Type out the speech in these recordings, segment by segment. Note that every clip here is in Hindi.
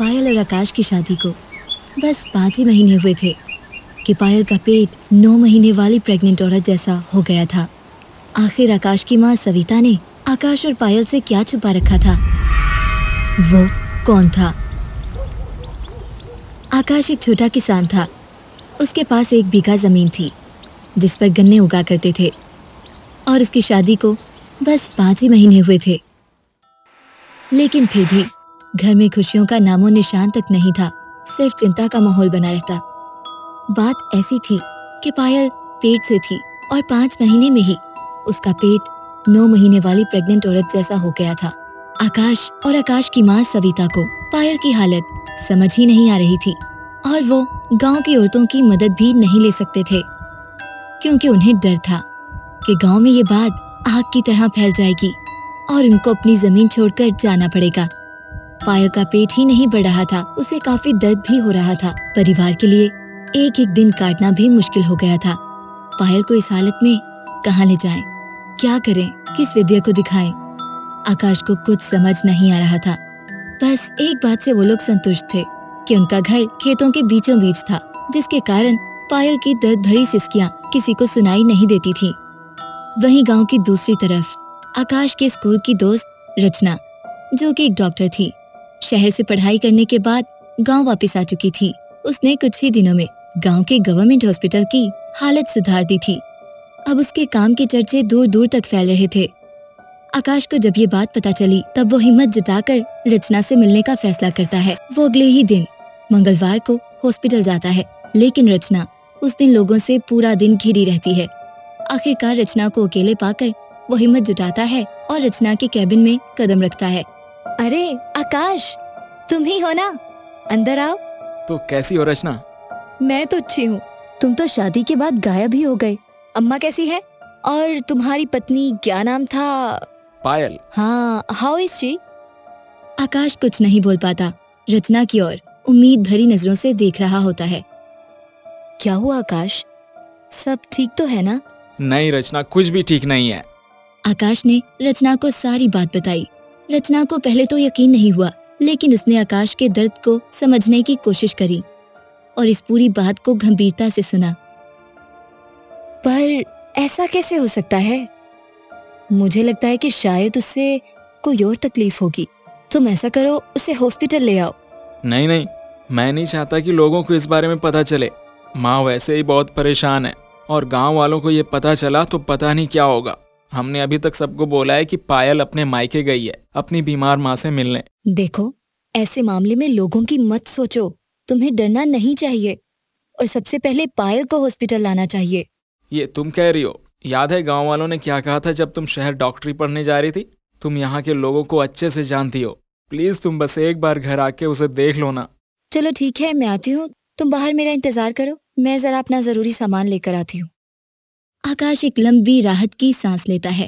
पायल और आकाश की शादी को बस 5 ही महीने हुए थे कि पायल का पेट 9 महीने वाली प्रेग्नेंट औरत जैसा हो गया था। आखिर आकाश की माँ सविता ने आकाश और पायल से क्या छुपा रखा था, वो कौन था? आकाश एक छोटा किसान था। उसके पास 1 बीघा ज़मीन थी जिस पर गन्ने उगा करते थे और उसकी शादी को बस 5 ही महीने हुए थे। लेकिन फिर भी घर में खुशियों का नामो निशान तक नहीं था, सिर्फ चिंता का माहौल बना रहता। बात ऐसी थी कि पायल पेट से थी और 5 महीने में ही उसका पेट 9 महीने वाली प्रेग्नेंट औरत जैसा हो गया था। आकाश और आकाश की माँ सविता को पायल की हालत समझ ही नहीं आ रही थी और वो गांव की औरतों की मदद भी नहीं ले सकते थे क्योंकि उन्हें डर था कि गांव में ये बात आग की तरह फैल जाएगी और उनको अपनी जमीन छोड़कर जाना पड़ेगा। पायल का पेट ही नहीं बढ़ रहा था, उसे काफी दर्द भी हो रहा था। परिवार के लिए एक एक दिन काटना भी मुश्किल हो गया था। पायल को इस हालत में कहाँ ले जाएं? क्या करें? किस वैद्य को दिखाएं? आकाश को कुछ समझ नहीं आ रहा था। बस एक बात से वो लोग संतुष्ट थे कि उनका घर खेतों के बीचों बीच था, जिसके कारण पायल की दर्द भरी सिसकियाँ किसी को सुनाई नहीं देती थी। वहीं गाँव की दूसरी तरफ आकाश के स्कूल की दोस्त रचना, जो कि एक डॉक्टर थी, शहर से पढ़ाई करने के बाद गांव वापस आ चुकी थी। उसने कुछ ही दिनों में गांव के गवर्नमेंट हॉस्पिटल की हालत सुधार दी थी। अब उसके काम के चर्चे दूर दूर तक फैल रहे थे। आकाश को जब ये बात पता चली तब वो हिम्मत जुटाकर रचना से मिलने का फैसला करता है। वो अगले ही दिन मंगलवार को हॉस्पिटल जाता है, लेकिन रचना उस दिन लोगों से पूरा दिन घिरी रहती है। आखिरकार रचना को अकेले पाकर वो हिम्मत जुटाता है और रचना के कैबिन में कदम रखता है। अरे आकाश, तुम ही हो ना? अंदर आओ। तो कैसी हो रचना? मैं तो अच्छी हूँ। तुम तो शादी के बाद गायब ही हो गए। अम्मा कैसी है? और तुम्हारी पत्नी, क्या नाम था? पायल। हाँ, हाउ इज शी? आकाश कुछ नहीं बोल पाता, रचना की ओर उम्मीद भरी नजरों से देख रहा होता है। क्या हुआ आकाश, सब ठीक तो है ना? नहीं रचना, कुछ भी ठीक नहीं है। आकाश ने रचना को सारी बात बताई। रचना को पहले तो यकीन नहीं हुआ, लेकिन उसने आकाश के दर्द को समझने की कोशिश करी और इस पूरी बात को गंभीरता से सुना। पर ऐसा कैसे हो सकता है? मुझे लगता है कि शायद उससे कोई और तकलीफ होगी। तुम ऐसा करो, उसे हॉस्पिटल ले आओ। नहीं नहीं, मैं नहीं चाहता कि लोगों को इस बारे में पता चले। माँ वैसे ही बहुत परेशान है और गाँव वालों को ये पता चला तो पता नहीं क्या होगा। हमने अभी तक सबको बोला है कि पायल अपने मायके गई है अपनी बीमार माँ से मिलने। देखो, ऐसे मामले में लोगों की मत सोचो, तुम्हें डरना नहीं चाहिए और सबसे पहले पायल को हॉस्पिटल लाना चाहिए। ये तुम कह रही हो? याद है गांव वालों ने क्या कहा था जब तुम शहर डॉक्टरी पढ़ने जा रही थी? तुम यहाँ के लोगों को अच्छे से जानती हो। प्लीज तुम बस एक बार घर आके उसे देख लो ना। चलो ठीक है, मैं आती हूँ, तुम बाहर मेरा इंतजार करो, मैं जरा अपना जरूरी सामान लेकर आती हूँ। आकाश एक लंबी राहत की सांस लेता है।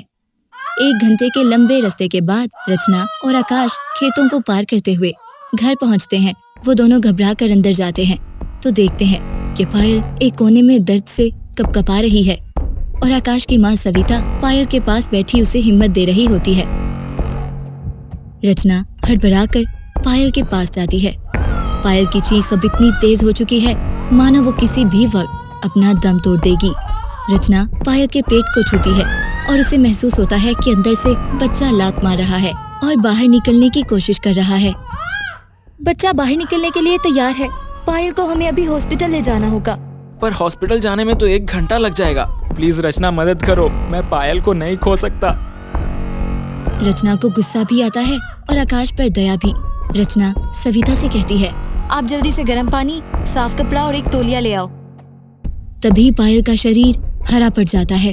1 घंटे के लंबे रास्ते के बाद रचना और आकाश खेतों को पार करते हुए घर पहुंचते हैं। वो दोनों घबरा कर अंदर जाते हैं तो देखते हैं कि पायल एक कोने में दर्द से कपकपा रही है और आकाश की माँ सविता पायल के पास बैठी उसे हिम्मत दे रही होती है। रचना हड़बड़ा कर पायल के पास जाती है। पायल की चीख अब इतनी तेज हो चुकी है मानो वो किसी भी वक्त अपना दम तोड़ देगी। रचना पायल के पेट को छूती है और उसे महसूस होता है कि अंदर से बच्चा लात मार रहा है और बाहर निकलने की कोशिश कर रहा है। बच्चा बाहर निकलने के लिए तैयार है। पायल को हमें अभी हॉस्पिटल ले जाना होगा। पर हॉस्पिटल जाने में तो 1 घंटा लग जाएगा। प्लीज रचना मदद करो, मैं पायल को नहीं खो सकता। रचना को गुस्सा भी आता है और आकाश पर दया भी। रचना सविता से कहती है, आप जल्दी से गर्म पानी, साफ कपड़ा और एक तौलिया ले आओ। तभी पायल का शरीर हरा पड़ जाता है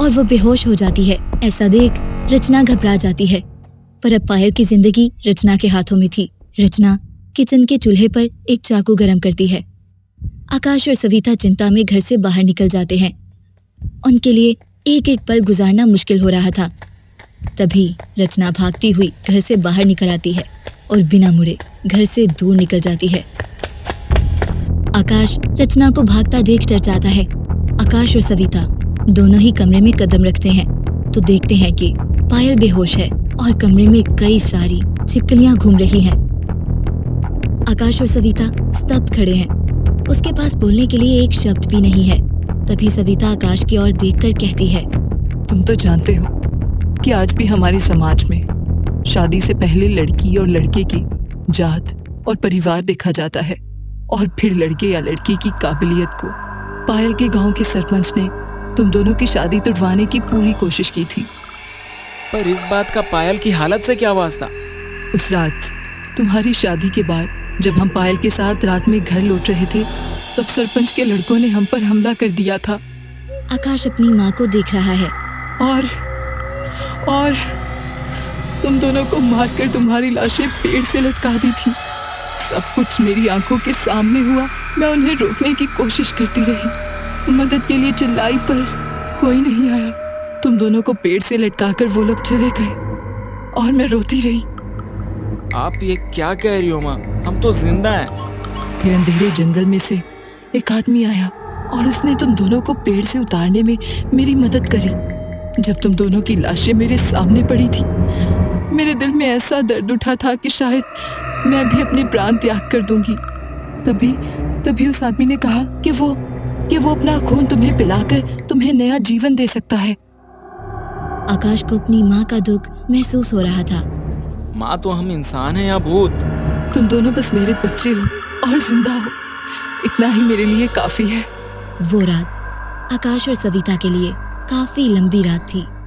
और वो बेहोश हो जाती है। ऐसा देख रचना घबरा जाती है, पर अब पायल की जिंदगी रचना के हाथों में थी। रचना किचन के चूल्हे पर एक चाकू गरम करती है। आकाश और सविता चिंता में घर से बाहर निकल जाते हैं। उनके लिए एक एक पल गुजारना मुश्किल हो रहा था। तभी रचना भागती हुई घर से बाहर निकल आती है और बिना मुड़े घर से दूर निकल जाती है। आकाश रचना को भागता देख डर जाता है। आकाश और सविता दोनों ही कमरे में कदम रखते हैं तो देखते हैं कि पायल बेहोश है और कमरे में कई सारी छिपकलियां घूम रही हैं। आकाश और सविता स्तब्ध खड़े हैं। उसके पास बोलने के लिए एक शब्द भी नहीं है। तभी सविता आकाश की ओर देखकर कहती है, तुम तो जानते हो कि आज भी हमारे समाज में शादी से पहले लड़की और लड़के की जात और परिवार देखा जाता है और फिर लड़के या लड़की की काबिलियत को। पायल के गांव के सरपंच ने तुम दोनों की शादी तुड़वाने की पूरी कोशिश की थी, पर इस बात का पायल की हालत से क्या वास्ता। उस रात तुम्हारी शादी के बाद जब हम पायल के साथ रात में घर लौट रहे थे, तब सरपंच के लड़कों ने हम पर हमला कर दिया था। आकाश अपनी माँ को देख रहा है। और तुम दोनों को मारकर तुम्हारी लाशें पेड़ से लटका दी थी। सब कुछ मेरी आंखों के सामने हुआ। मैं उन्हें रोकने की कोशिश करती रही, मदद के लिए चिल्लाई, पर कोई नहीं आया। तुम दोनों को पेड़ से लटकाकर वो लोग चले गए और मैं रोती रही। आप ये क्या कह रही हो माँ, हम तो जिंदा हैं। फिर अंधेरे जंगल में से एक आदमी आया और उसने तुम दोनों को पेड़ से उतारने में मेरी मदद करी। जब तुम दोनों की लाशें मेरे सामने पड़ी थी, मेरे दिल में ऐसा दर्द उठा था कि शायद मैं भी अपने प्राण त्याग कर दूंगी। तभी उस आदमी ने कहा कि वो अपना खून तुम्हें पिलाकर तुम्हें नया जीवन दे सकता है। आकाश को अपनी माँ का दुख महसूस हो रहा था। माँ, तो हम इंसान हैं या भूत? तुम दोनों बस मेरे बच्चे हो और जिंदा हो, इतना ही मेरे लिए काफी है। वो रात आकाश और सविता के लिए काफी लंबी रात थी।